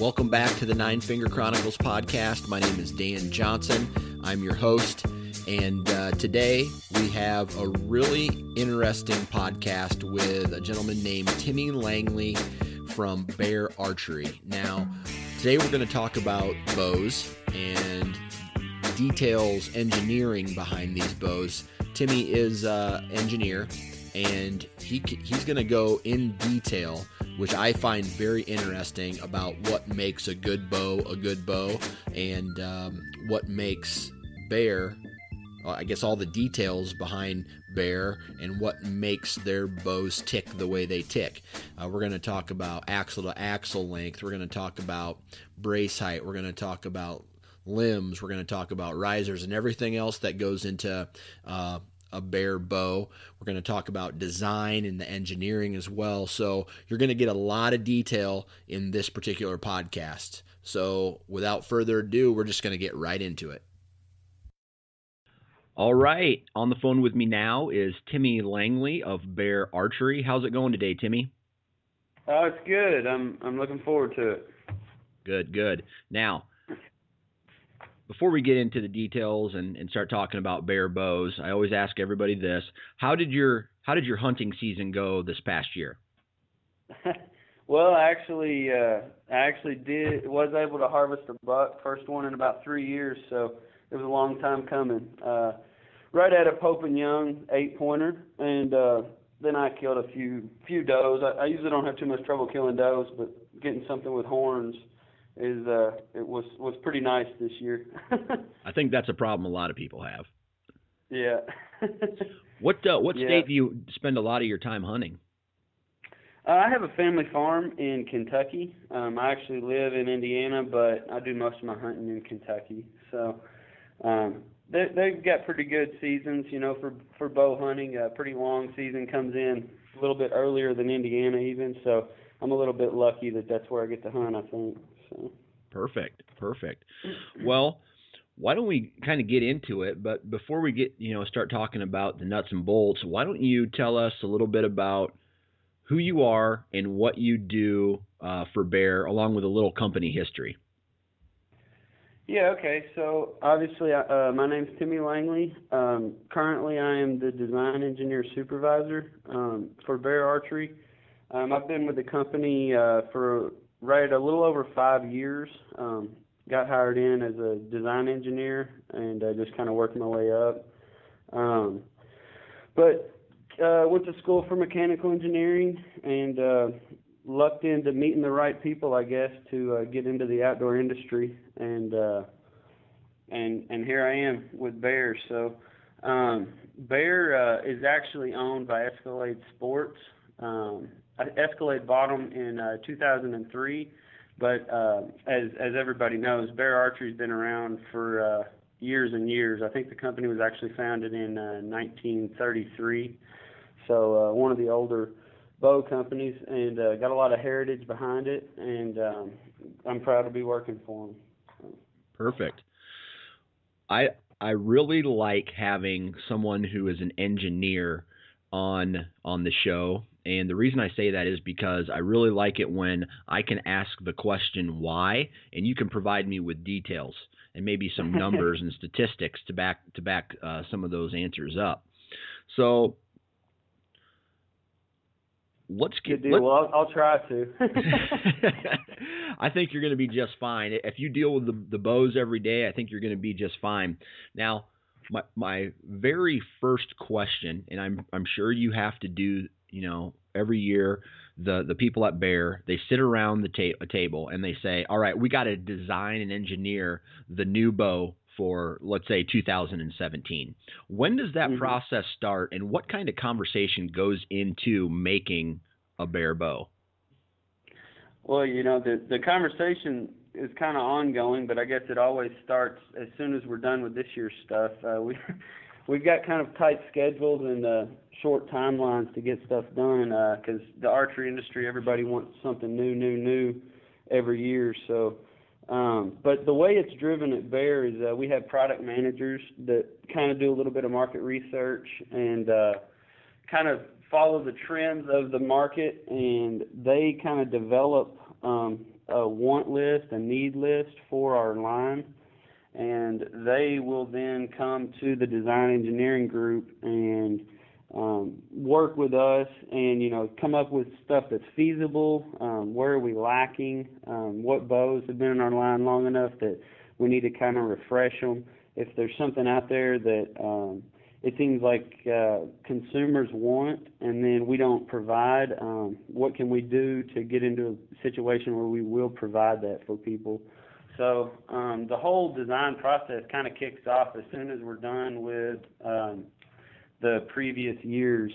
Welcome back to the Nine Finger Chronicles podcast. My name is Dan Johnson. I'm your host. And today we have a really interesting podcast with a gentleman named Timmy Langley from Bear Archery. Now, today we're going to talk about bows and details, engineering behind these bows. Timmy is an engineer, and he's going to go in detail, which I find very interesting, about what makes a good bow, and what makes Bear, I guess all the details behind Bear and what makes their bows tick the way they tick. We're going to talk about axle to axle length. We're going to talk about brace height. We're going to talk about limbs. We're going to talk about risers and everything else that goes into a Bear bow. We're going to talk about design and the engineering as well. So you're going to get a lot of detail in this particular podcast. So without further ado, we're just going to get right into it. All right. On the phone with me now is Timmy Langley of Bear Archery. How's it going today, Timmy? Oh, it's good. I'm looking forward to it. Good. Now, before we get into the details and start talking about Bear bows, I always ask everybody this: how did your hunting season go this past year? Well, I was able to harvest a buck, first one in about 3 years, so it was a long time coming. Right at a Pope and Young 8-pointer, and then I killed a few does. I usually don't have too much trouble killing does, but getting something with horns was pretty nice this year. I think that's a problem a lot of people have. Yeah. What state do you spend a lot of your time hunting? I have a family farm in Kentucky. I actually live in Indiana, but I do most of my hunting in Kentucky. So they've got pretty good seasons, you know, for bow hunting. A pretty long season comes in a little bit earlier than Indiana even. So I'm a little bit lucky that that's where I get to hunt, I think. So. Perfect. Well, why don't we kind of get into it? But before we start talking about the nuts and bolts, why don't you tell us a little bit about who you are and what you do for Bear, along with a little company history? Yeah, okay. So obviously, my name's Timmy Langley. Currently, I am the design engineer supervisor for Bear Archery. I've been with the company for right at a little over 5 years. Got hired in as a design engineer, and just kind of worked my way up. But went to school for mechanical engineering, and lucked into meeting the right people, I guess, to get into the outdoor industry, and here I am with Bear. So Bear is actually owned by Escalade Sports. Escalade bought them in 2003, but as everybody knows, Bear Archery's been around for years and years. I think the company was actually founded in 1933. So one of the older bow companies, and got a lot of heritage behind it, and I'm proud to be working for them. Perfect. I really like having someone who is an engineer on the show. And the reason I say that is because I really like it when I can ask the question why, and you can provide me with details and maybe some numbers and statistics to back some of those answers up. So let's get. I'll try to. I think you're going to be just fine. If you deal with the bows every day, I think you're going to be just fine. Now, my very first question, and I'm sure you have to do. You know, every year the people at Bear, they sit around the table and they say, all right, we got to design and engineer the new bow for, let's say, 2017. When does that process start, and what kind of conversation goes into making a Bear bow? Well, you know, the conversation is kind of ongoing, but I guess it always starts as soon as we're done with this year's stuff. We've got kind of tight schedules and short timelines to get stuff done because the archery industry, everybody wants something new every year. So, but the way it's driven at Bear is we have product managers that kind of do a little bit of market research and kind of follow the trends of the market, and they kind of develop a want list, a need list for our line. And they will then come to the design engineering group and work with us and, you know, come up with stuff that's feasible, where are we lacking, what bows have been in our line long enough that we need to kind of refresh them. If there's something out there that it seems like consumers want and then we don't provide, what can we do to get into a situation where we will provide that for people? So the whole design process kind of kicks off as soon as we're done with the previous year's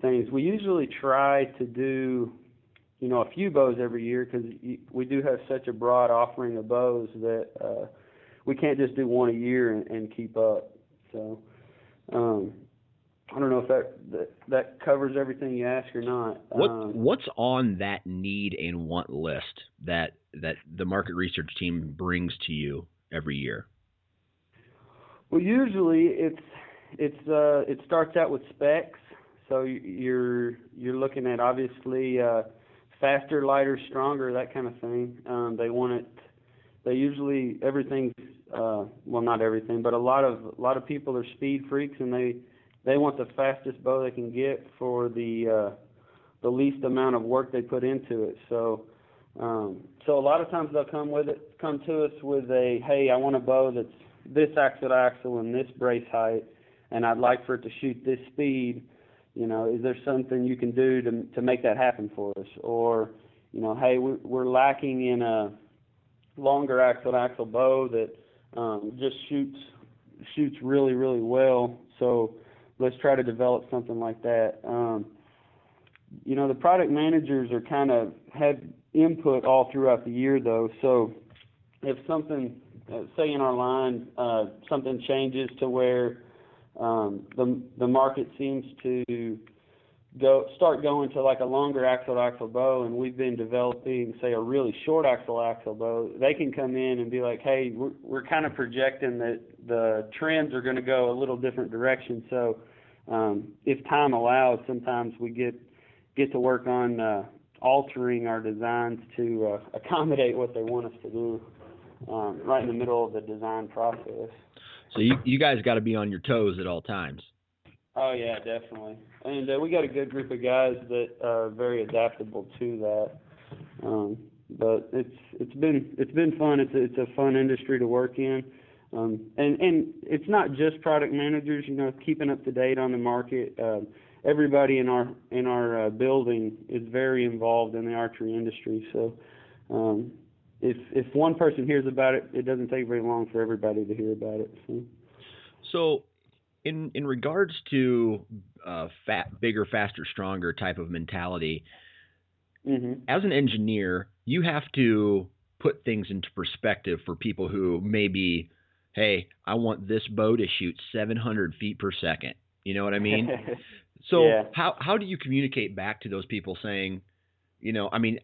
things. We usually try to do, you know, a few bows every year because we do have such a broad offering of bows that we can't just do one a year and keep up. So I don't know if that covers everything you ask or not. What's on that need and want list that the market research team brings to you every year? Well, usually it starts out with specs. So you're looking at obviously faster, lighter, stronger, that kind of thing. They want it. They usually everything's well, not everything, but a lot of people are speed freaks, and they want the fastest bow they can get for the least amount of work they put into it. So a lot of times they'll come to us with a, hey, I want a bow that's this axle to axle and this brace height, and I'd like for it to shoot this speed. You know, is there something you can do to make that happen for us? Or, you know, hey, we're lacking in a longer axle to axle bow that just shoots really, really well. So let's try to develop something like that. You know, the product managers are kind of have input all throughout the year, though. So if something, say in our line, something changes to where the market seems to start going to like a longer axle-to-axle bow, and we've been developing, say, a really short axle-to-axle bow, they can come in and be like, hey, we're kind of projecting that the trends are going to go a little different direction. So if time allows, sometimes we get to work on altering our designs to accommodate what they want us to do right in the middle of the design process. So you guys got to be on your toes at all times. Oh, yeah, definitely. And we got a good group of guys that are very adaptable to that. But it's been fun. It's a fun industry to work in. And it's not just product managers, you know, keeping up to date on the market. Everybody in our building is very involved in the archery industry. So if one person hears about it, it doesn't take very long for everybody to hear about it. So in regards to bigger, faster, stronger type of mentality, as an engineer, you have to put things into perspective for people who maybe, hey, I want this bow to shoot 700 feet per second. You know what I mean? So yeah. How do you communicate back to those people saying, you know, I mean,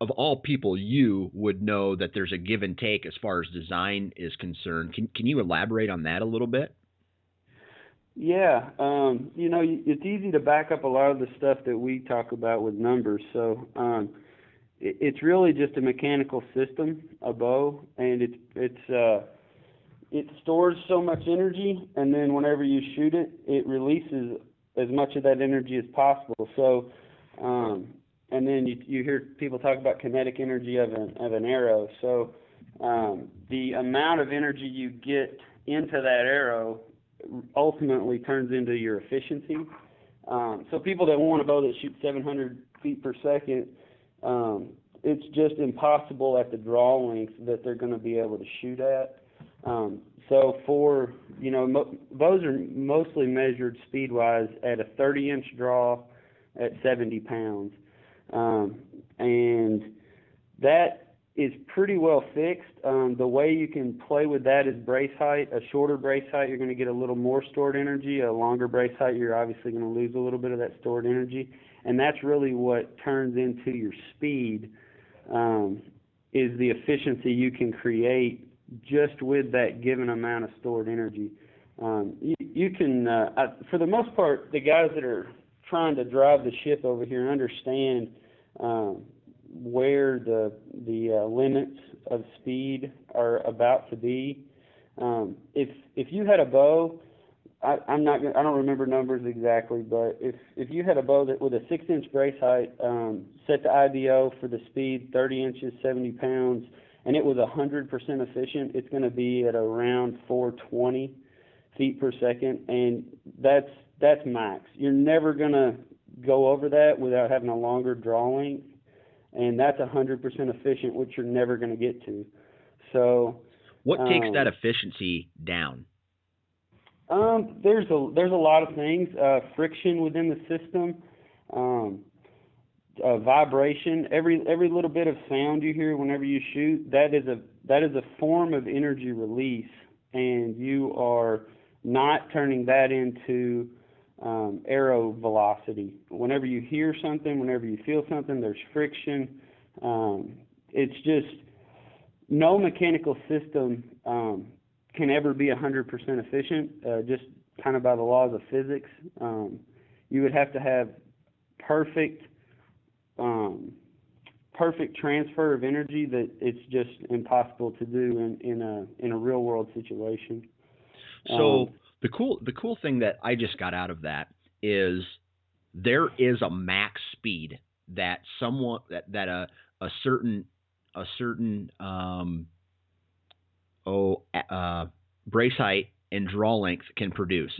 of all people, you would know that there's a give and take as far as design is concerned. Can you elaborate on that a little bit? Yeah. You know, it's easy to back up a lot of the stuff that we talk about with numbers. So it's really just a mechanical system, a bow, and it stores so much energy, and then whenever you shoot it, it releases as much of that energy as possible. So, and then you hear people talk about kinetic energy of an arrow. So the amount of energy you get into that arrow ultimately turns into your efficiency. So people that want a bow that shoots 700 feet per second, it's just impossible at the draw length that they're going to be able to shoot at. So for, you know, bows are mostly measured speed-wise at a 30-inch draw at 70 pounds. And that is pretty well fixed. The way you can play with that is brace height. A shorter brace height, you're going to get a little more stored energy. A longer brace height, you're obviously going to lose a little bit of that stored energy. And that's really what turns into your speed, is the efficiency you can create just with that given amount of stored energy. You can, for the most part, the guys that are trying to drive the ship over here understand where the limits of speed are about to be. If you had a bow, I don't remember numbers exactly, but if you had a bow that with a 6-inch brace height, set the IBO for the speed 30 inches, 70 pounds, and it was 100% efficient, it's going to be at around 420 feet per second, and that's max. You're never going to go over that without having a longer draw length, and that's 100% efficient, which you're never going to get to. So, what takes that efficiency down? There's a lot of things. Friction within the system. Vibration, every little bit of sound you hear whenever you shoot, that is a form of energy release, and you are not turning that into arrow velocity. Whenever you hear something, whenever you feel something, there's friction. It's just no mechanical system can ever be 100% efficient, just kind of by the laws of physics. You would have to have perfect transfer of energy that it's just impossible to do in a real world situation. So the cool thing that I just got out of that is there is a max speed that someone that a certain brace height and draw length can produce.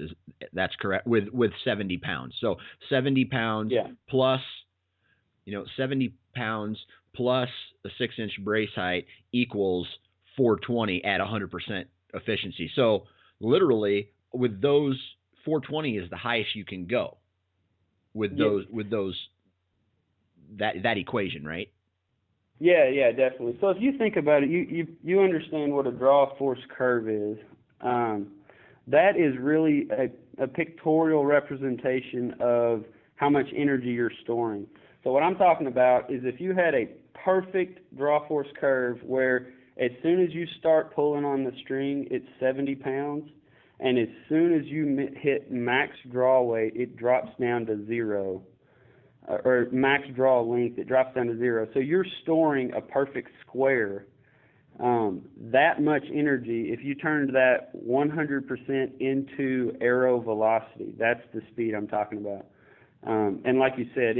That's correct with 70 pounds. So 70 pounds plus. 70 pounds plus a 6-inch brace height equals 420 at 100% efficiency. So literally, with those, 420 is the highest you can go with those that equation, right? Yeah, definitely. So if you think about it, you understand what a draw force curve is. That is really a pictorial representation of how much energy you're storing. So what I'm talking about is if you had a perfect draw force curve where as soon as you start pulling on the string, it's 70 pounds, and as soon as you hit max draw weight, it drops down to zero, or max draw length, it drops down to zero. So you're storing a perfect square, that much energy. If you turned that 100% into arrow velocity, that's the speed I'm talking about. And like you said,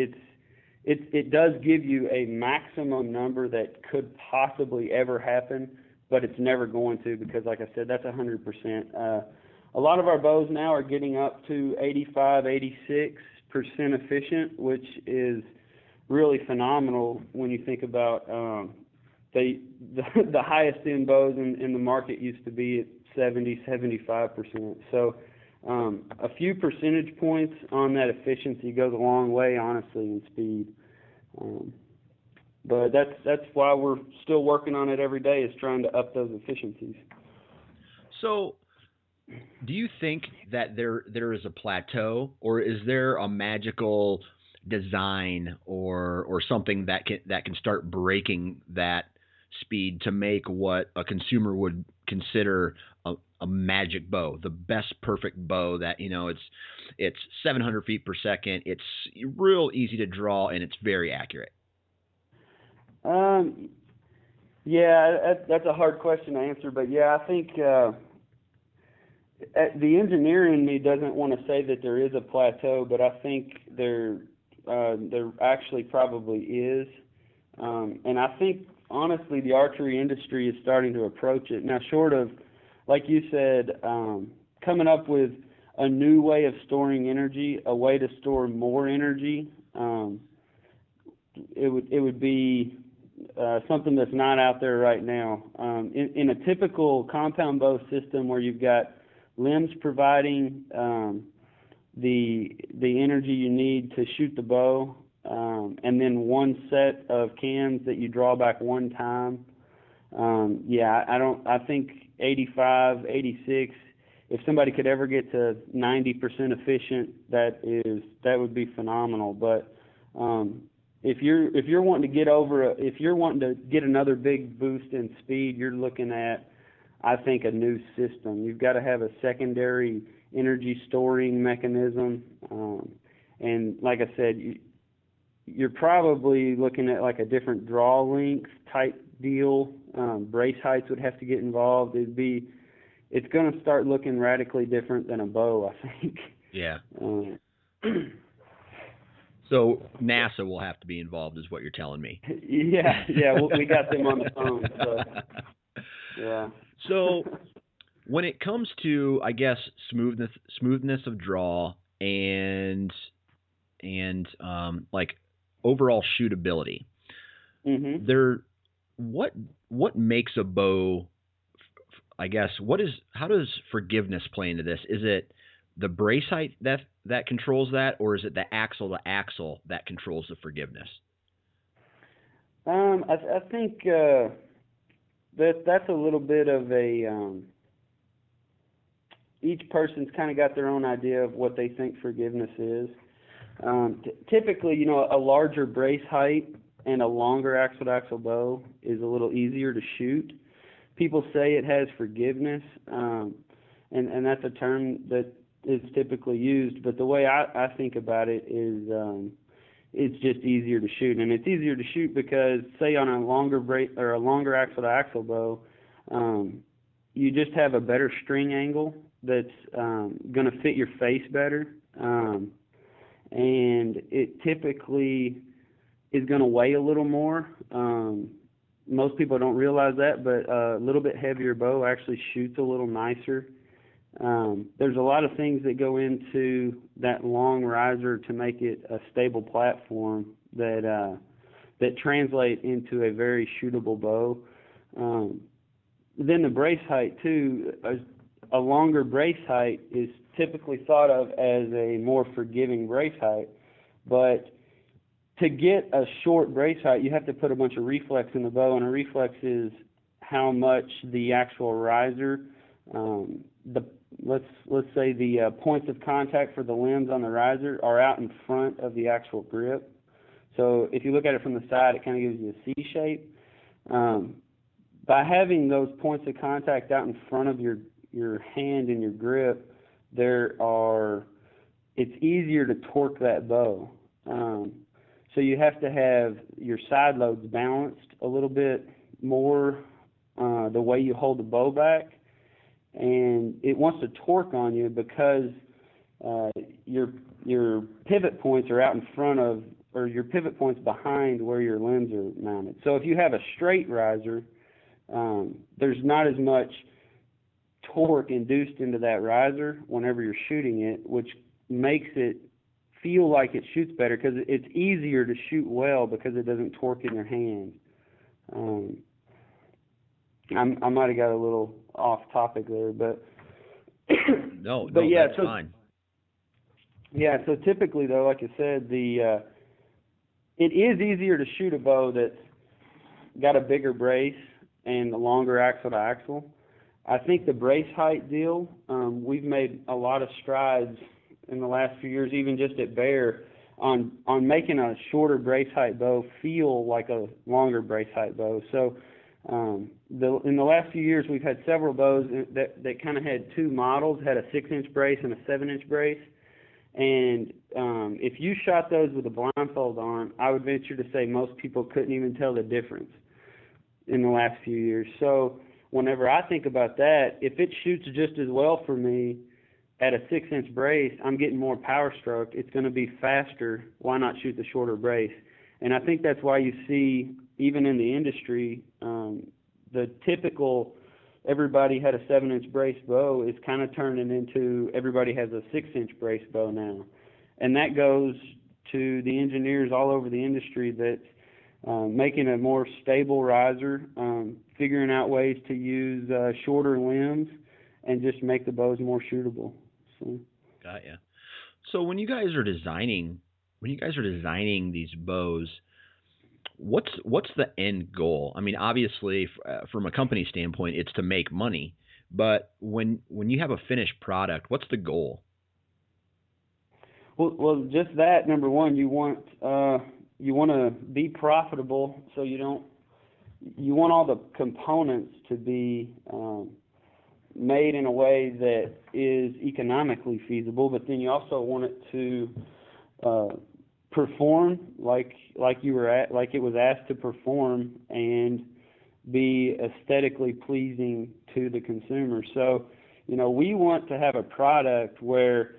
It does give you a maximum number that could possibly ever happen, but it's never going to because, like I said, that's 100%. A lot of our bows now are getting up to 85-86% efficient, which is really phenomenal when you think about the highest-end bows in the market used to be at 70-75%. So a few percentage points on that efficiency goes a long way, honestly, in speed. But that's why we're still working on it every day, is trying to up those efficiencies. So do you think that there is a plateau, or is there a magical design or something that can start breaking that speed to make what a consumer would consider a magic bow, the best perfect bow that, you know, it's 700 feet per second. It's real easy to draw and it's very accurate. Yeah, that's a hard question to answer, but yeah, I think the engineer in me doesn't want to say that there is a plateau, but I think there actually probably is, and I think honestly the archery industry is starting to approach it now. Short of, like you said, coming up with a new way of storing energy, a way to store more energy, it would be something that's not out there right now. In a typical compound bow system where you've got limbs providing the energy you need to shoot the bow, and then one set of cams that you draw back one time. I think 85, 86, if somebody could ever get to 90% efficient, that would be phenomenal. But if you're wanting to get another big boost in speed, you're looking at, I think, a new system. You've got to have a secondary energy storing mechanism, and like I said, you're probably looking at like a different draw length type deal. Brace heights would have to get involved. It's going to start looking radically different than a bow, I think. Yeah. So NASA will have to be involved, is what you're telling me. Yeah. Well, we got them on the phone. So, yeah. So when it comes to, I guess, smoothness of draw and like overall shootability, mm-hmm. What makes a bow? I guess how does forgiveness play into this? Is it the brace height that controls that, or is it the axle to axle that controls the forgiveness? I think that's a little bit of a each person's kind of got their own idea of what they think forgiveness is. Typically, you know, a larger brace height and a longer axle to axle bow is a little easier to shoot. People say it has forgiveness, and that's a term that is typically used, but the way I think about it is it's just easier to shoot. And it's easier to shoot because, say, on a longer brace or a longer axle to axle bow, you just have a better string angle that's going to fit your face better, and it typically is going to weigh a little more. Most people don't realize that, but a little bit heavier bow actually shoots a little nicer. There's a lot of things that go into that long riser to make it a stable platform that translate into a very shootable bow. Then the brace height too. A longer brace height is typically thought of as a more forgiving brace height, but to get a short brace height, you have to put a bunch of reflex in the bow, and a reflex is how much the actual riser, let's say the points of contact for the limbs on the riser are out in front of the actual grip. So if you look at it from the side, it kind of gives you a C shape. By having those points of contact out in front of your hand and your grip, it's easier to torque that bow. So you have to have your side loads balanced a little bit more, the way you hold the bow back, and it wants to torque on you because your pivot points are out in front of, or your pivot points behind where your limbs are mounted. So if you have a straight riser, there's not as much torque induced into that riser whenever you're shooting it, which makes it feel like it shoots better because it's easier to shoot well because it doesn't torque in your hand. I might have got a little off topic there, but no, yeah, that's fine. Yeah, so typically though, like I said, it is easier to shoot a bow that's got a bigger brace and a longer axle to axle. I think the brace height deal, we've made a lot of strides in the last few years, even just at Bear. on making a shorter brace height bow feel like a longer brace height bow. So in the last few years, we've had several bows that kind of had two models, had a 6-inch brace and a 7-inch brace. And if you shot those with a blindfold on, I would venture to say most people couldn't even tell the difference in the last few years. So whenever I think about that, if it shoots just as well for me at a 6-inch brace, I'm getting more power stroke. It's going to be faster. Why not shoot the shorter brace? And I think that's why you see, even in the industry, the typical everybody had a 7-inch brace bow is kind of turning into everybody has a 6-inch brace bow now. And that goes to the engineers all over the industry that's making a more stable riser, figuring out ways to use shorter limbs and just make the bows more shootable. So. Got ya. So when you guys are designing these bows, what's the end goal? I mean, obviously, from a company standpoint, it's to make money. But when you have a finished product, what's the goal? Well, just that. Number one, you want to be profitable, so you want all the components to be made in a way that is economically feasible. But then you also want it to perform like it was asked to perform and be aesthetically pleasing to the consumer. So, we want to have a product where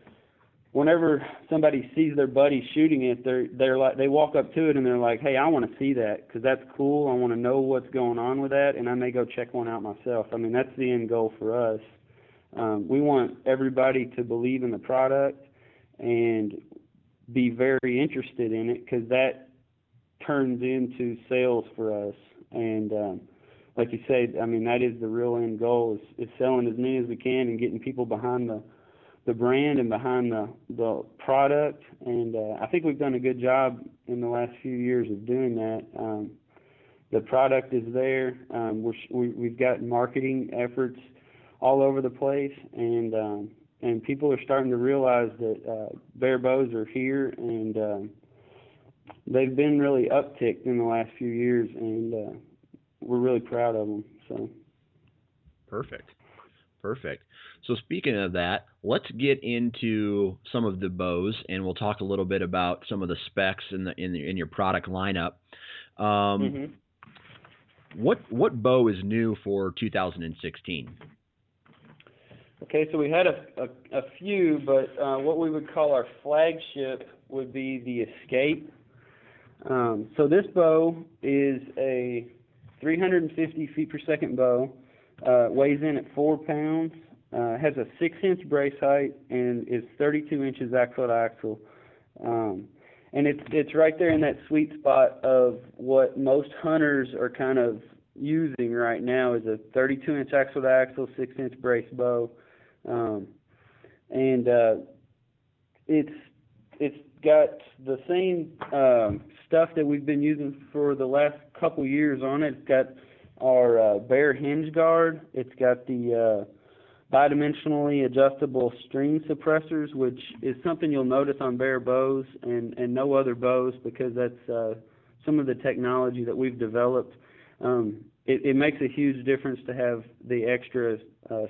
whenever somebody sees their buddy shooting it, they walk up to it and they're like, "Hey, I want to see that because that's cool. I want to know what's going on with that, and I may go check one out myself." I mean, that's the end goal for us. We want everybody to believe in the product and be very interested in it, because that turns into sales for us. And like you said, I mean, that is the real end goal, is selling as many as we can and getting people behind the brand and behind the product. And I think we've done a good job in the last few years of doing that. The product is there. We've got marketing efforts all over the place, and people are starting to realize that Bear bows are here, and they've been really upticked in the last few years, and we're really proud of them. So, perfect. So speaking of that, let's get into some of the bows, and we'll talk a little bit about some of the specs in your product lineup. What bow is new for 2016? Okay, so we had a few, but what we would call our flagship would be the Escape. So this bow is a 350 feet per second bow, weighs in at 4 pounds, has a 6-inch brace height, and is 32 inches axle to axle. And it's right there in that sweet spot of what most hunters are kind of using right now, is a 32-inch axle to axle, 6-inch brace bow. It's got the same stuff that we've been using for the last couple years on it. It's got our Bear hinge guard. It's got the bidimensionally adjustable string suppressors, which is something you'll notice on Bear bows and no other bows, because that's some of the technology that we've developed. It makes a huge difference to have the extra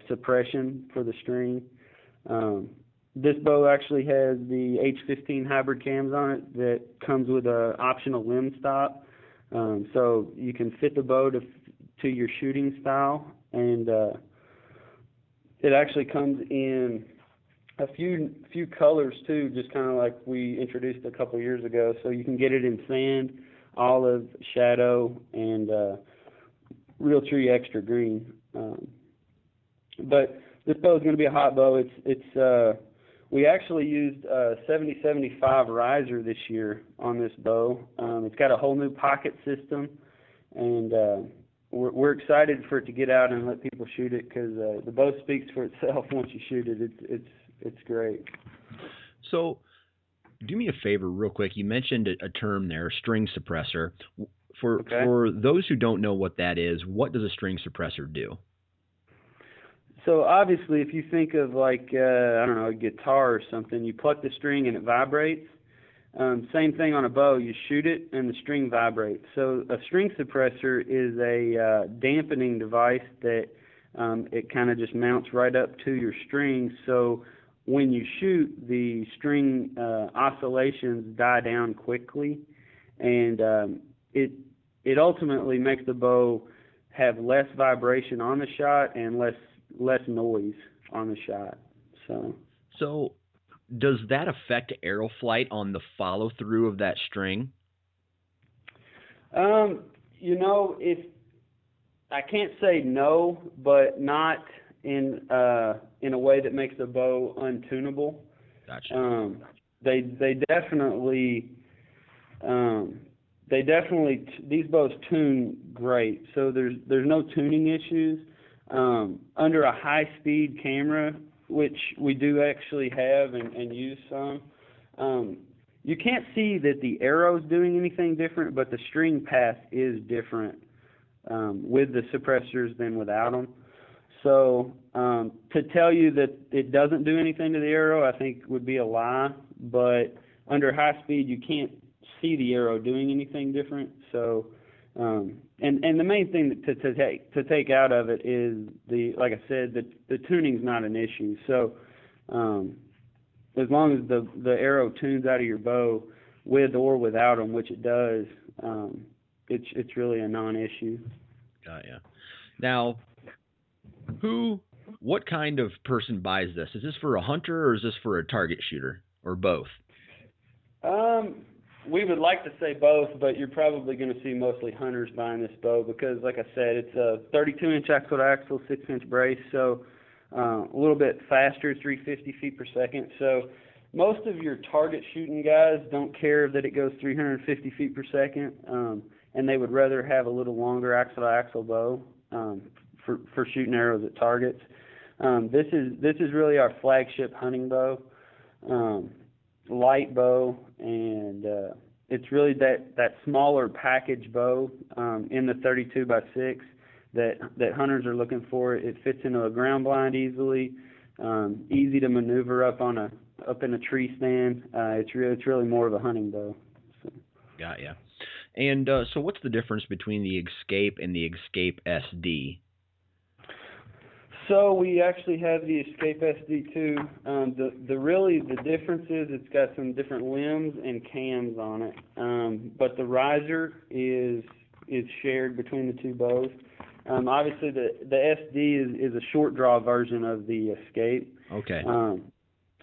suppression for the string. This bow actually has the H15 hybrid cams on it that comes with an optional limb stop. So you can fit the bow to your shooting style. And it actually comes in a few colors too, just kind of like we introduced a couple years ago. So you can get it in sand, olive, shadow, and real tree extra green. But this bow is going to be a hot bow. We actually used a 7075 riser this year on this bow. It's got a whole new pocket system, and we're excited for it to get out and let people shoot it, because the bow speaks for itself once you shoot it. It's great. So do me a favor real quick. You mentioned a term there, string suppressor. For those who don't know what that is, what does a string suppressor do? So obviously, if you think of like, I don't know, a guitar or something, you pluck the string and it vibrates. Same thing on a bow. You shoot it and the string vibrates. So a string suppressor is a dampening device that it kind of just mounts right up to your string. So when you shoot, the string oscillations die down quickly, and it ultimately makes the bow have less vibration on the shot and less noise on the shot. So does that affect arrow flight on the follow through of that string? If I can't say no, but not in a way that makes the bow untunable. Gotcha. They definitely these bows tune great, so there's no tuning issues. Under a high speed camera, which we do actually have and use some, you can't see that the arrow's doing anything different, but the string path is different with the suppressors than without them. So to tell you that it doesn't do anything to the arrow, I think would be a lie. But under high speed, you can't see the arrow doing anything different. So and the main thing to take out of it is, the like I said, the tuning's not an issue. So as long as the arrow tunes out of your bow with or without them, which it does, it's really a non-issue. Got ya. Now, what kind of person buys this? Is this for a hunter, or is this for a target shooter, or both? We would like to say both, but you're probably going to see mostly hunters buying this bow because, like I said, it's a 32-inch axle-to-axle, 6-inch brace, so a little bit faster, 350 feet per second. So most of your target shooting guys don't care that it goes 350 feet per second, and they would rather have a little longer axle-to-axle bow for shooting arrows at targets. This is really our flagship hunting bow, light bow, and it's really that smaller package bow in the 32x6 that hunters are looking for. It fits into a ground blind easily, easy to maneuver up in a tree stand. It's really more of a hunting bow. So. Got ya. And so, what's the difference between the Escape and the Escape SD? So we actually have the Escape SD2. The difference is it's got some different limbs and cams on it, but the riser is shared between the two bows. Obviously, the SD is a short draw version of the Escape. Okay.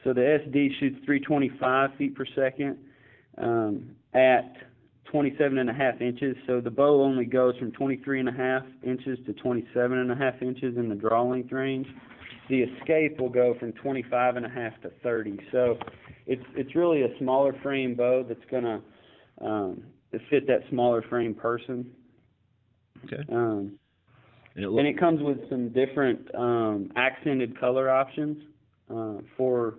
So the SD shoots 325 feet per second at 27.5 inches, so the bow only goes from 23.5 inches to 27.5 inches in the draw length range. The Escape will go from 25.5 to 30. So it's really a smaller frame bow that's gonna fit that smaller frame person. Okay. And it comes with some different accented color options for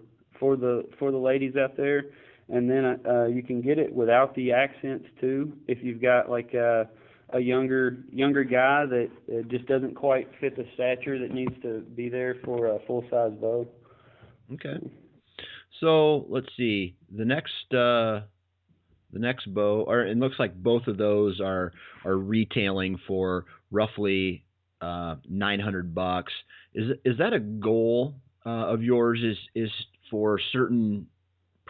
the ladies out there. And then you can get it without the accents too. If you've got like a younger guy that just doesn't quite fit the stature that needs to be there for a full size bow. Okay. So let's see, the next bow, or it looks like both of those are retailing for roughly $900. Is that a goal of yours? Is for certain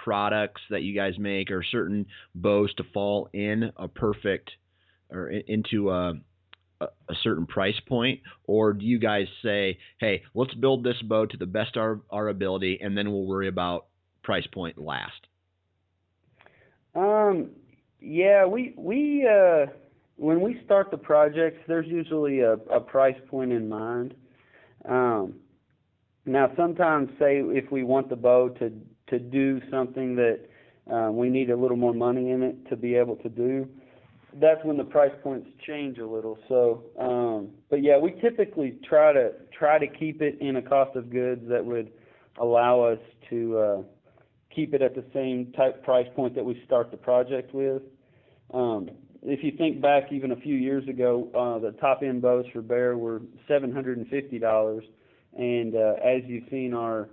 products that you guys make or certain bows to fall in a perfect or into a certain price point, or do you guys say, hey, let's build this bow to the best of our ability and then we'll worry about price point last? We when we start the projects, there's usually a price point in mind. Now sometimes, say if we want the bow to do something that we need a little more money in it to be able to do, that's when the price points change a little. So, but yeah, we typically try to keep it in a cost of goods that would allow us to keep it at the same type price point that we start the project with. If you think back even a few years ago, the top end bows for Bear were $750, and as you've seen, our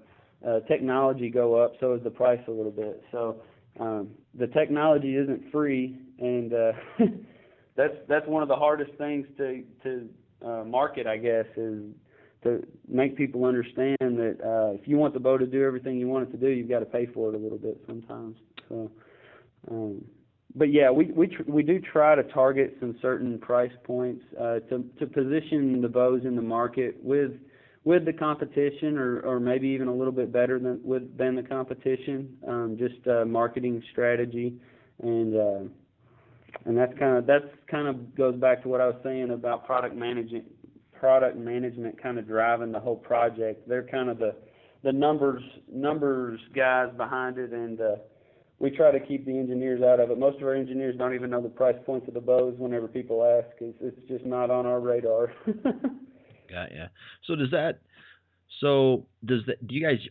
technology go up, so is the price a little bit. So The technology isn't free, and that's one of the hardest things to market, I guess, is to make people understand that if you want the bow to do everything you want it to do, you've got to pay for it a little bit sometimes. So, but yeah, we do try to target some certain price points to position the bows in the market with the competition, or maybe even a little bit better than the competition. Just marketing strategy, and that's kind of goes back to what I was saying about product management kind of driving the whole project. They're kind of the numbers guys behind it, and we try to keep the engineers out of it. Most of our engineers don't even know the price points of the bows whenever people ask. It's just not on our radar. Got ya.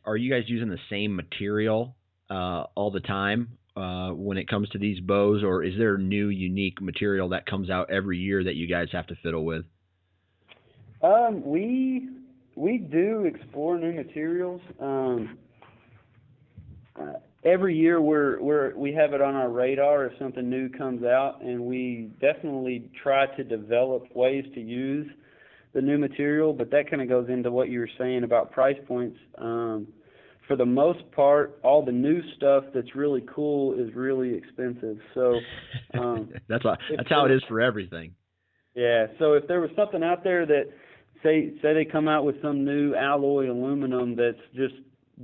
Are you guys using the same material all the time when it comes to these bows, or is there new unique material that comes out every year that you guys have to fiddle with? We do explore new materials. Every year we have it on our radar if something new comes out, and we definitely try to develop ways to use the new material. But that kind of goes into what you were saying about price points. For the most part, all the new stuff that's really cool is really expensive. So that's how it is for everything. Yeah, so if there was something out there that, say they come out with some new alloy aluminum that's just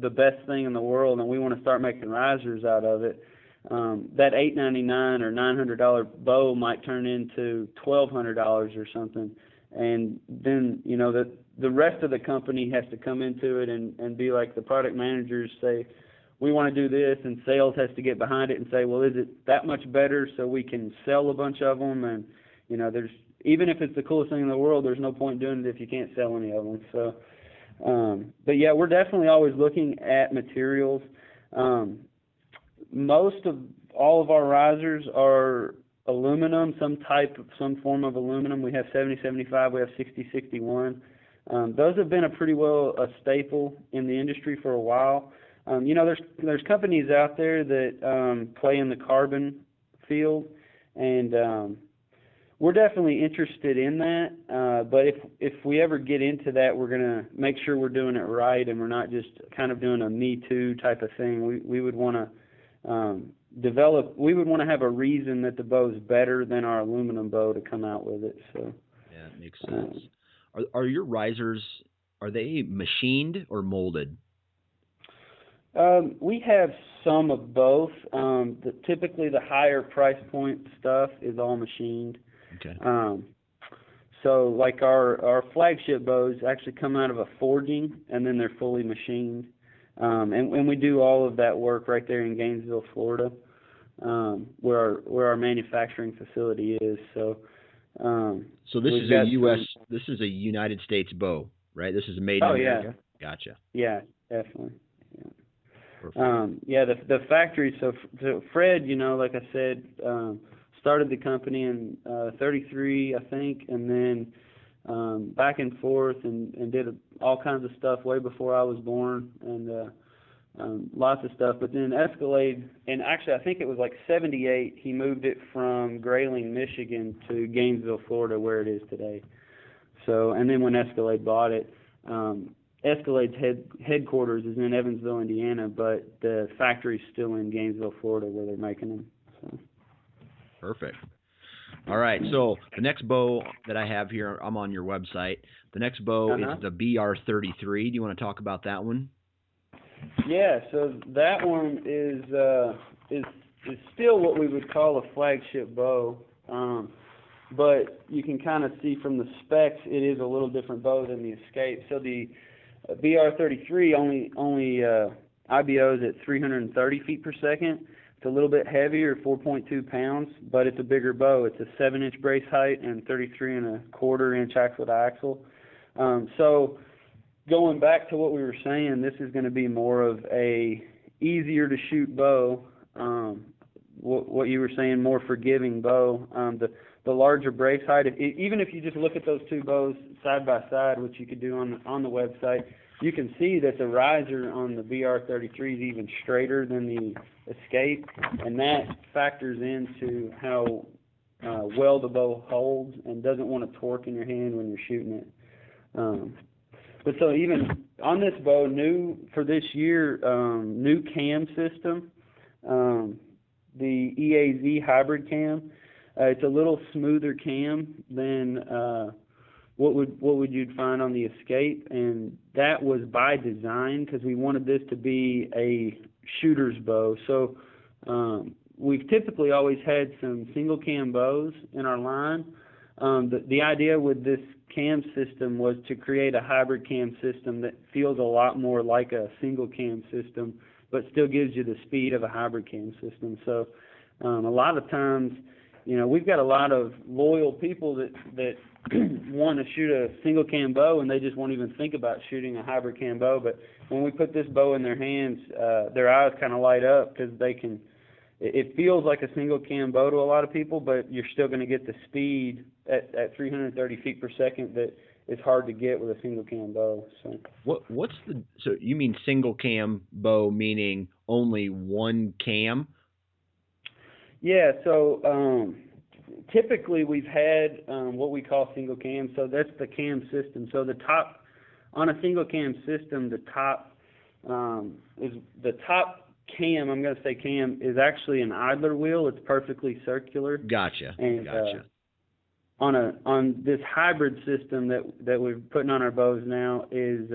the best thing in the world, and we want to start making risers out of it, that $899 or $900 bow might turn into $1,200 or something. And then, you know, the rest of the company has to come into it and be like, the product managers say, we want to do this, and sales has to get behind it and say, well, is it that much better so we can sell a bunch of them? And, you know, even if it's the coolest thing in the world, there's no point doing it if you can't sell any of them. So, but yeah, we're definitely always looking at materials. Most of all of our risers are aluminum, some form of aluminum. We have 7075, we have 6061. Those have been pretty well a staple in the industry for a while. You know, there's companies out there that play in the carbon field, and we're definitely interested in that, but if we ever get into that, we're going to make sure we're doing it right, and we're not just kind of doing a me too type of thing. We would want to we would want to have a reason that the bow is better than our aluminum bow to come out with it. So yeah, it makes sense. Are your risers, are they machined or molded? We have some of both. Typically the higher price point stuff is all machined. Okay. So like our flagship bows actually come out of a forging, and then they're fully machined. And we do all of that work right there in Gainesville, Florida, where our manufacturing facility is. So so this is a United States bow, right? This is made in America. Yeah. Gotcha. Yeah, definitely. Yeah. Yeah, the factory. So Fred, you know, like I said, started the company in 33, I think, and then back and forth and did all kinds of stuff way before I was born, and lots of stuff. But then Escalade, and actually I think it was like 78, he moved it from Grayling, Michigan to Gainesville, Florida, where it is today. So, and then when Escalade bought it, Escalade's headquarters is in Evansville, Indiana, but the factory's still in Gainesville, Florida, where they're making them. So. Perfect. All right, so the next bow that I have here, I'm on your website. The next bow is the BR-33. Do you want to talk about that one? Yeah, so that one is still what we would call a flagship bow, but you can kind of see from the specs it is a little different bow than the Escape. So the BR-33 only IBOs at 330 feet per second. It's a little bit heavier, 4.2 pounds, but it's a bigger bow. It's a 7-inch brace height and 33.25-inch axle to axle. So going back to what we were saying, this is going to be more of a easier to shoot bow. What you were saying, more forgiving bow. The the larger brace height. Even if you just look at those two bows side by side, which you could do on the website, you can see that the riser on the BR-33 is even straighter than the Escape, and that factors into how well the bow holds and doesn't want to torque in your hand when you're shooting it. But so even on this bow, new for this year, new cam system, the EAZ hybrid cam. It's a little smoother cam than what would you'd find on the Escape, and that was by design because we wanted this to be a shooter's bow. So we've typically always had some single cam bows in our line. The idea with this cam system was to create a hybrid cam system that feels a lot more like a single cam system, but still gives you the speed of a hybrid cam system. So a lot of times, you know, we've got a lot of loyal people that want to shoot a single cam bow, and they just won't even think about shooting a hybrid cam bow. But when we put this bow in their hands, their eyes kind of light up because they can. It feels like a single cam bow to a lot of people, but you're still going to get the speed at 330 feet per second that is hard to get with a single cam bow. So so you mean single cam bow meaning only one cam? Yeah, so typically we've had what we call single cam, so that's the cam system. So the top, on a single cam system, the top cam, I'm going to say cam, is actually an idler wheel. It's perfectly circular. Gotcha. And, on this hybrid system that we're putting on our bows now is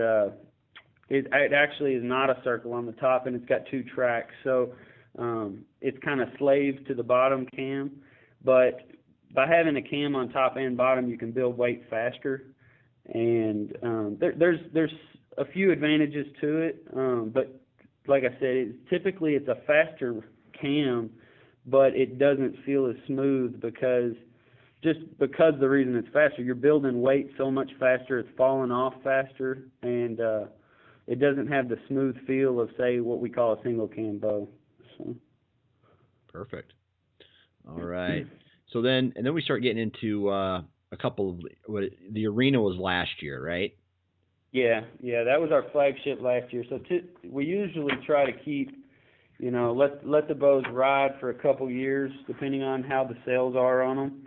it actually is not a circle on the top, and it's got two tracks. So it's kind of slave to the bottom cam, but by having a cam on top and bottom, you can build weight faster. And there's a few advantages to it, but like I said, typically it's a faster cam, but it doesn't feel as smooth because the reason it's faster, you're building weight so much faster, it's falling off faster, and it doesn't have the smooth feel of, say, what we call a single cam bow. So. Perfect. All right. So then we start getting into a couple of the Arena was last year, right? Yeah, that was our flagship last year. So we usually try to keep, you know, let the bows ride for a couple years, depending on how the sales are on them.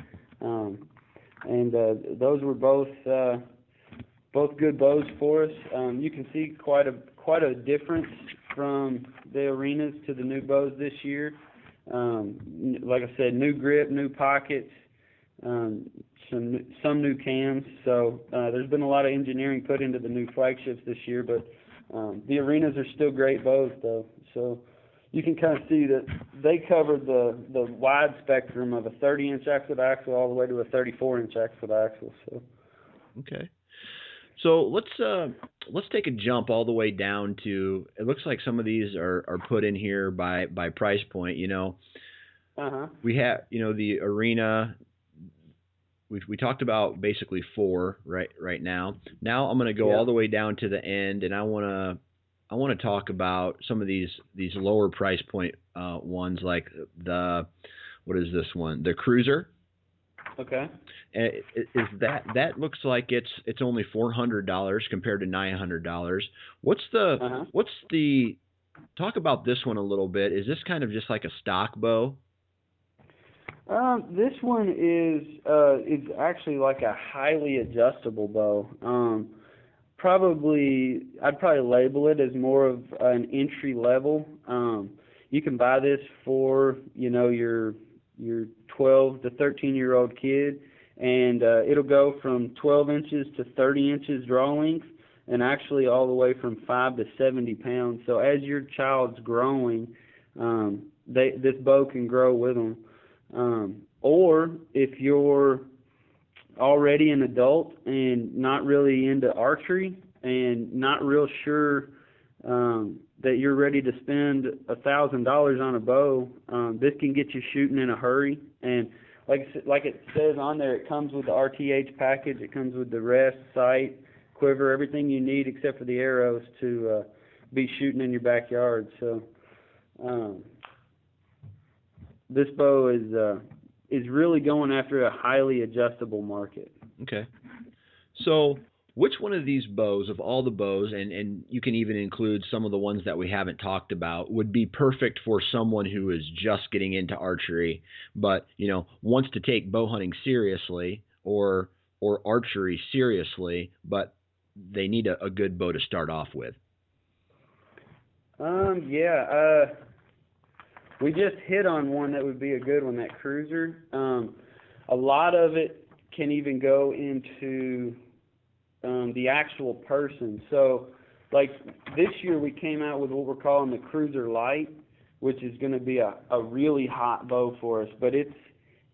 Those were both good bows for us. You can see quite a difference from the Arenas to the new bows this year. Like I said, new grip, new pockets. Some new cams, so there's been a lot of engineering put into the new flagships this year, but the Arenas are still great bows, though. So you can kind of see that they covered the wide spectrum of a 30-inch axle-to-axle all the way to a 34-inch axle-to-axle. So. Okay. So let's take a jump all the way down to, it looks like some of these are put in here by price point, you know. Uh-huh. We have, you know, the Arena. We talked about basically four right now. Now I'm going to go all the way down to the end, and I want to talk about some of these lower price point ones, like the, what is this one? The Cruiser. Okay. Is that looks like it's only $400 compared to $900. Talk about this one a little bit. Is this kind of just like a stock bow? This one is actually like a highly adjustable bow. I'd probably label it as more of an entry level. You can buy this for, you know, your 12 to 13-year-old kid, and it'll go from 12 inches to 30 inches draw length, and actually all the way from 5 to 70 pounds. So as your child's growing, this bow can grow with them. Or if you're already an adult and not really into archery and not real sure that you're ready to spend $1,000 on a bow, this can get you shooting in a hurry. And like it says on there, it comes with the RTH package, it comes with the rest, sight, quiver, everything you need except for the arrows to be shooting in your backyard. So this bow is is really going after a highly adjustable market. Okay. So which one of these bows, of all the bows, and you can even include some of the ones that we haven't talked about, would be perfect for someone who is just getting into archery, but, you know, wants to take bow hunting seriously or archery seriously, but they need a good bow to start off with? We just hit on one that would be a good one, that Cruiser. A lot of it can even go into the actual person. So, like, this year we came out with what we're calling the Cruiser Lite, which is going to be a really hot bow for us. But it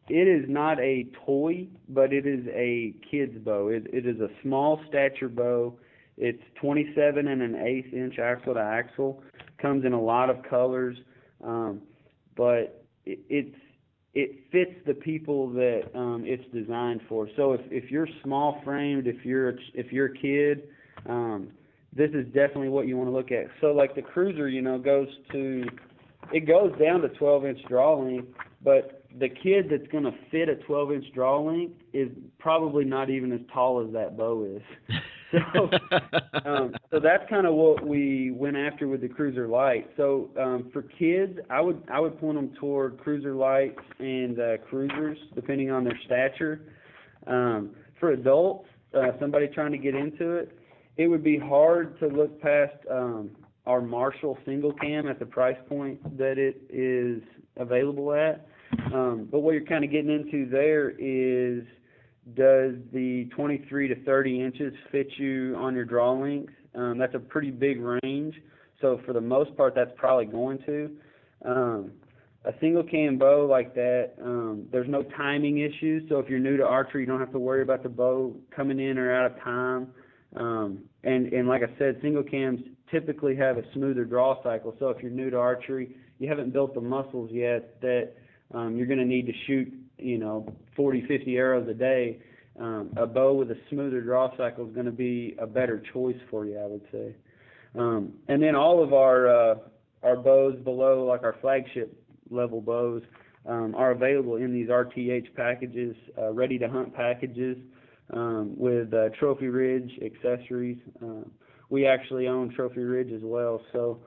is not a toy, but it is a kid's bow. It is a small stature bow. It's 27 1/8 inch axle to axle. Comes in a lot of colors. But it fits the people that it's designed for. So if you're small framed, if you're a kid, this is definitely what you want to look at. So like the Cruiser, you know, goes down to 12-inch draw length, but the kid that's going to fit a 12-inch draw length is probably not even as tall as that bow is. So that's kind of what we went after with the Cruiser Lite. So for kids, I would point them toward Cruiser Lites and Cruisers, depending on their stature. For adults, somebody trying to get into it, it would be hard to look past our Marshall single cam at the price point that it is available at. But what you're kind of getting into there is, does the 23 to 30 inches fit you on your draw length? That's a pretty big range. So for the most part, that's probably going to. A single cam bow like that, there's no timing issues. So if you're new to archery, you don't have to worry about the bow coming in or out of time. And like I said, single cams typically have a smoother draw cycle. So if you're new to archery, you haven't built the muscles yet that you're going to need to shoot, you know, 40, 50 arrows a day, a bow with a smoother draw cycle is going to be a better choice for you, I would say. And then all of our bows below, like our flagship level bows, are available in these RTH packages, ready to hunt packages, with Trophy Ridge accessories. We actually own Trophy Ridge as well, so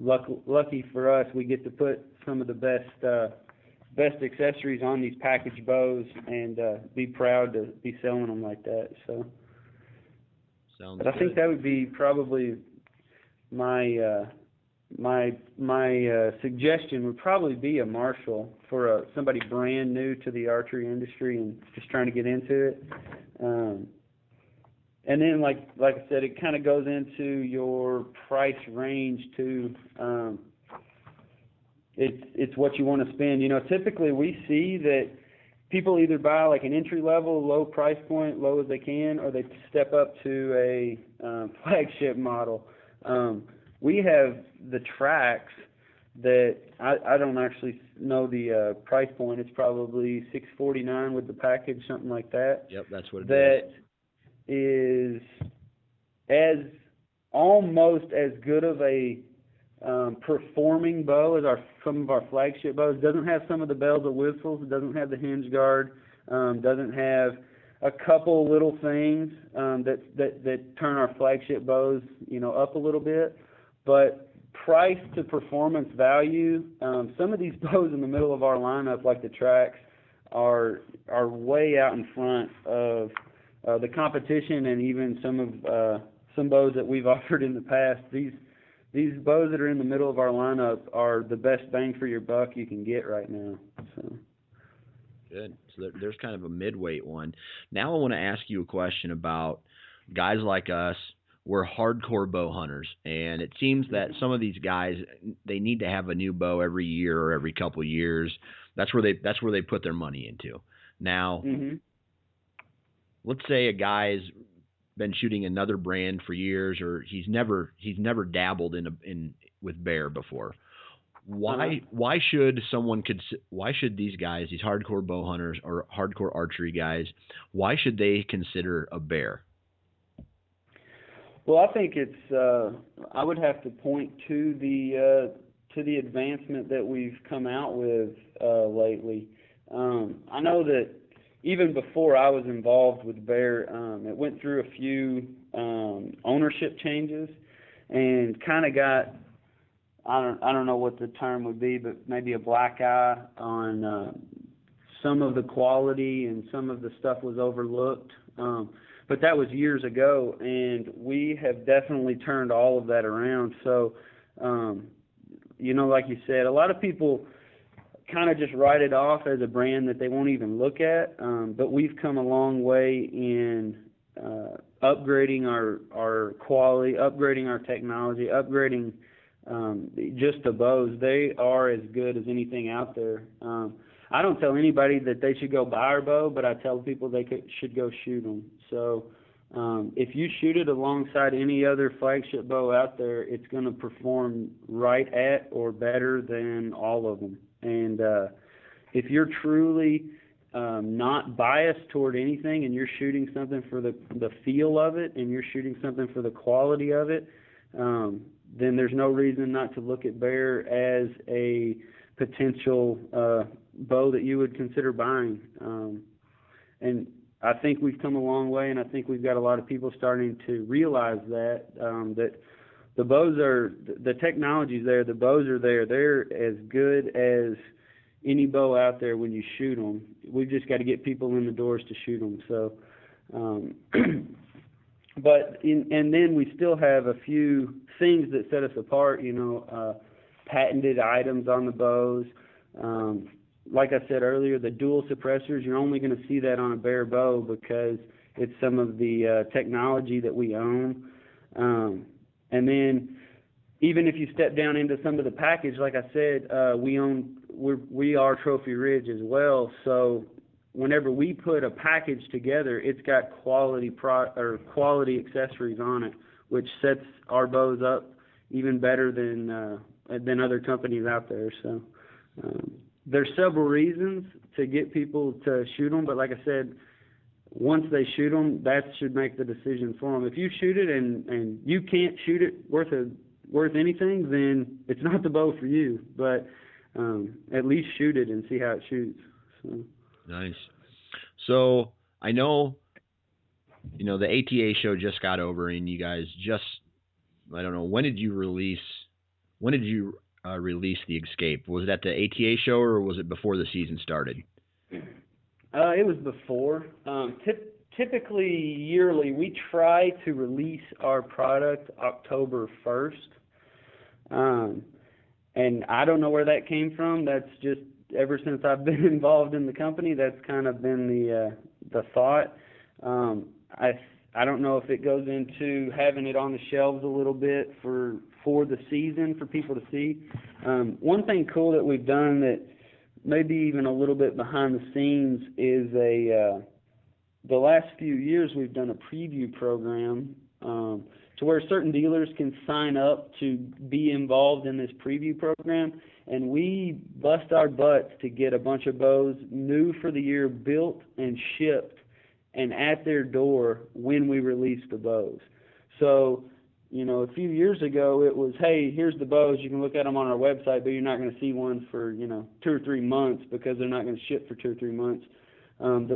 lucky for us, we get to put some of the best accessories on these packaged bows and be proud to be selling them like that. So I think that would be probably my suggestion would probably be a Marshall for somebody brand new to the archery industry and just trying to get into it. And then like I said, it kind of goes into your price range too. It's what you want to spend. You know, typically we see that people either buy like an entry level, low price point, low as they can, or they step up to a flagship model. We have the Tracks that I don't actually know the price point. It's probably $649 with the package, something like that. Yep, that's what it is. That is almost as good of a performing bow as some of our flagship bows. Doesn't have some of the bells and whistles, doesn't have the hinge guard, doesn't have a couple little things that turn our flagship bows, you know, up a little bit. But price to performance value, some of these bows in the middle of our lineup, like the Tracks, are way out in front of the competition and even some bows that we've offered in the past. These bows that are in the middle of our lineup are the best bang for your buck you can get right now. So. Good. So there's kind of a midweight one. Now I want to ask you a question about guys like us. We're hardcore bow hunters, and it seems that some of these guys, they need to have a new bow every year or every couple of years. That's where they put their money into. Now, Let's say a guy's been shooting another brand for years, or he's never dabbled with Bear before. Why should these guys, these hardcore bow hunters or hardcore archery guys, why should they consider a Bear? Well, I think I would have to point to the to the advancement that we've come out with lately. I know that even before I was involved with Bear, it went through a few ownership changes and kind of got, I don't know what the term would be, but maybe a black eye on some of the quality, and some of the stuff was overlooked. But that was years ago, and we have definitely turned all of that around. So, you know, like you said, a lot of people kind of just write it off as a brand that they won't even look at, but we've come a long way in upgrading our quality, upgrading our technology, upgrading just the bows. They are as good as anything out there. I don't tell anybody that they should go buy our bow, but I tell people they should go shoot them. So if you shoot it alongside any other flagship bow out there, it's going to perform right at or better than all of them. And if you're truly not biased toward anything, and you're shooting something for the feel of it, and you're shooting something for the quality of it, then there's no reason not to look at Bear as a potential bow that you would consider buying. And I think we've come a long way, and I think we've got a lot of people starting to realize that, that the bows are, the technology's there, the bows are there. They're as good as any bow out there when you shoot them. We've just got to get people in the doors to shoot them. So, and then we still have a few things that set us apart, you know, patented items on the bows. Like I said earlier, the dual suppressors, you're only going to see that on a Bear bow because it's some of the technology that we own. And then even if you step down into some of the package, like I said, we are Trophy Ridge as well. So whenever we put a package together, it's got quality quality accessories on it, which sets our bows up even better than other companies out there. So there's several reasons to get people to shoot them, but like I said, once they shoot them, that should make the decision for them. If you shoot it and you can't shoot it worth anything, then it's not the bow for you, but at least shoot it and see how it shoots. So. Nice. So I know, you know, the ATA show just got over, and you guys just, I don't know, when did you release the Escape? Was it at the ATA show, or was it before the season started? It was before. Typically yearly, we try to release our product October 1st. And I don't know where that came from. That's just ever since I've been involved in the company, that's kind of been the thought. I don't know if it goes into having it on the shelves a little bit for the season for people to see. One thing cool that we've done that maybe even a little bit behind the scenes is the last few years we've done a preview program to where certain dealers can sign up to be involved in this preview program, and we bust our butts to get a bunch of bows new for the year built and shipped and at their door when we release the bows. So, you know, a few years ago it was, hey, here's the bows, you can look at them on our website, but you're not going to see one for, you know, 2 or 3 months because they're not going to ship for 2 or 3 months.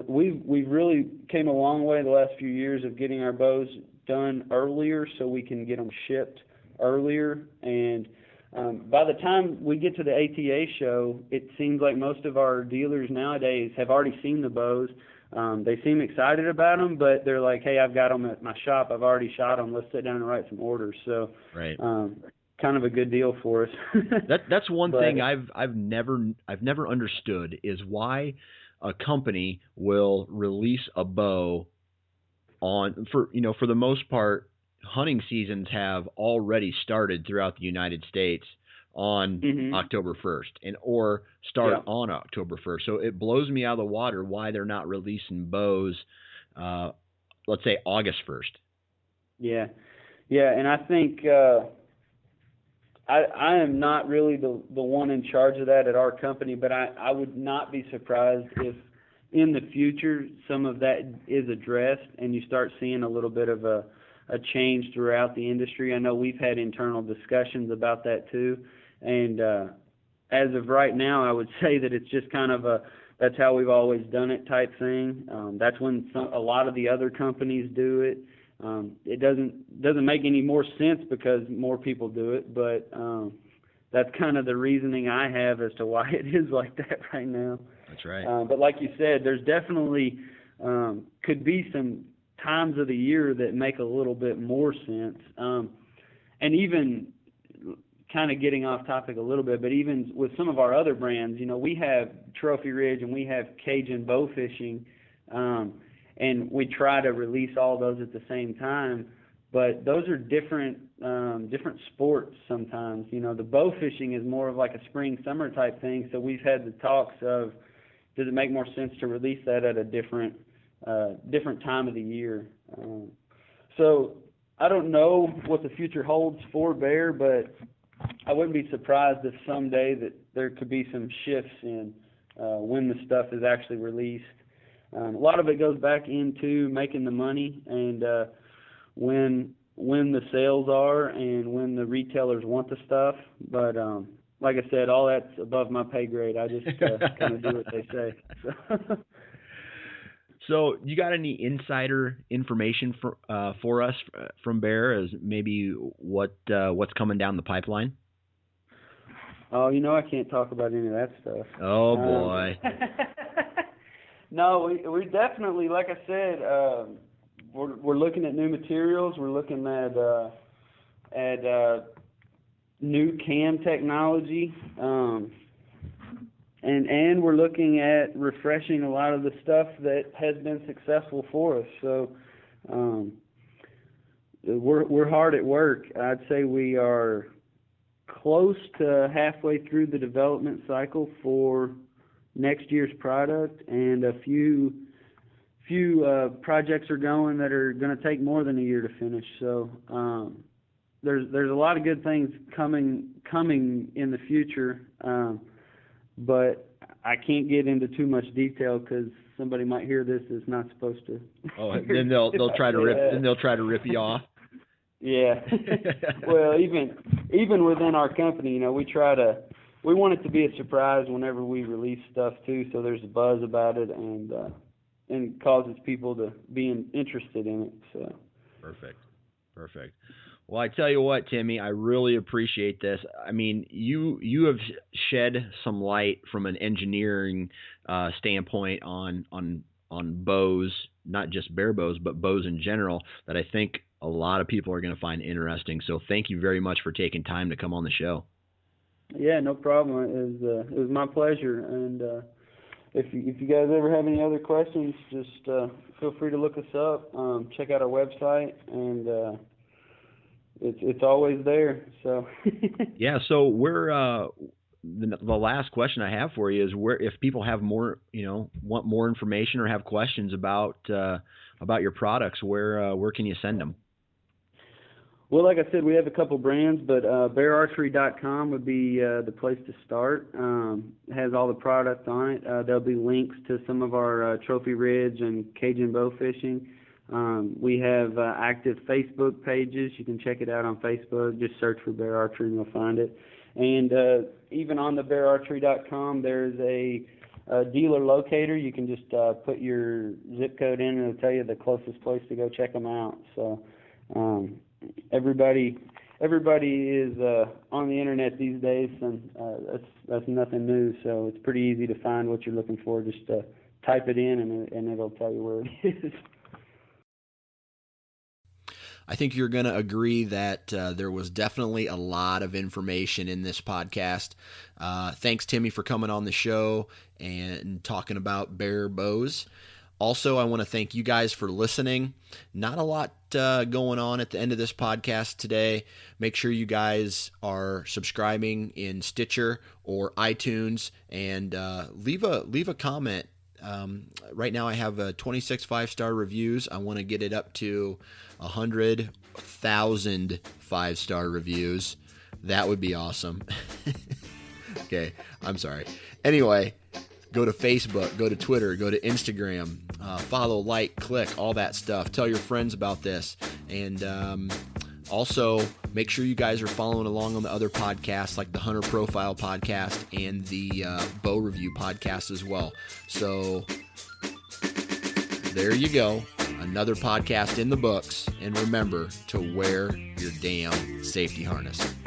We've really came a long way the last few years of getting our bows done earlier so we can get them shipped earlier. And by the time we get to the ATA show, it seems like most of our dealers nowadays have already seen the bows. They seem excited about them, but they're like, hey, I've got them at my shop. I've already shot them. Let's sit down and write some orders. So right. Kind of a good deal for us. That's one thing I've never understood is why a company will release a bow on for the most part, hunting seasons have already started throughout the United States on October 1st on October 1st. So it blows me out of the water why they're not releasing bows, let's say August 1st. Yeah. Yeah. And I think, I am not really the one in charge of that at our company, but I would not be surprised if in the future some of that is addressed and you start seeing a little bit of a change throughout the industry. I know we've had internal discussions about that too, And as of right now, I would say that it's just kind of a that's how we've always done it type thing. That's when a lot of the other companies do it. It doesn't make any more sense because more people do it, but that's kind of the reasoning I have as to why it is like that right now. That's right. But like you said, there's definitely could be some times of the year that make a little bit more sense. And even kind of getting off topic a little bit, but even with some of our other brands, you know, we have Trophy Ridge and we have Cajun Bow Fishing, and we try to release all those at the same time. But those are different sports sometimes. You know, the bow fishing is more of like a spring-summer type thing, so we've had the talks of does it make more sense to release that at a different time of the year. So I don't know what the future holds for Bear, but I wouldn't be surprised if someday that there could be some shifts in when the stuff is actually released. A lot of it goes back into making the money and when the sales are and when the retailers want the stuff. But like I said, all that's above my pay grade. I just kind of do what they say. So you got any insider information for us from Bear as maybe what's coming down the pipeline? Oh, you know, I can't talk about any of that stuff. Oh, boy. No, we definitely, like I said, we're looking at new materials. We're looking at new cam technology, and we're looking at refreshing a lot of the stuff that has been successful for us. So we're hard at work. I'd say we are close to halfway through the development cycle for next year's product, and a few projects are going that are going to take more than a year to finish. So there's a lot of good things coming in the future, but I can't get into too much detail because somebody might hear this that's not supposed to. Oh, and then they'll try to rip you off. Yeah. Well, even within our company, you know, we want it to be a surprise whenever we release stuff too, so there's a buzz about it and causes people to be interested in it. So perfect. Well, I tell you what, Timmy, I really appreciate this. I mean, you have shed some light from an engineering standpoint on bows, not just Bear bows, but bows in general, that I think a lot of people are going to find interesting. So thank you very much for taking time to come on the show. Yeah, no problem. It was my pleasure. And if you guys ever have any other questions, just feel free to look us up. Check out our website, and it's always there. So yeah. So we're the last question I have for you is if people have more, you know, want more information or have questions about your products, where can you send them? Well, like I said, we have a couple brands, but BearArchery.com would be the place to start. It has all the products on it. There'll be links to some of our Trophy Ridge and Cajun bow fishing. We have active Facebook pages. You can check it out on Facebook. Just search for Bear Archery and you'll find it. And even on the BearArchery.com, there's a dealer locator. You can just put your zip code in and it'll tell you the closest place to go check them out. So everybody is on the internet these days, and that's nothing new. So it's pretty easy to find what you're looking for. Just type it in, and it'll tell you where it is. I think you're going to agree that there was definitely a lot of information in this podcast. Thanks, Timmy, for coming on the show and talking about Bear bows. Also, I want to thank you guys for listening. Not a lot going on at the end of this podcast today. Make sure you guys are subscribing in Stitcher or iTunes, and leave a comment. Right now I have 26 5-star reviews. I want to get it up to 100,000 5-star reviews. That would be awesome. Okay, I'm sorry. Anyway, go to Facebook, go to Twitter, go to Instagram, follow, like, click, all that stuff. Tell your friends about this. And also Make sure you guys are following along on the other podcasts like the Hunter Profile Podcast and the Bow Review Podcast as well. So there you go. Another podcast in the books. And remember to wear your damn safety harness.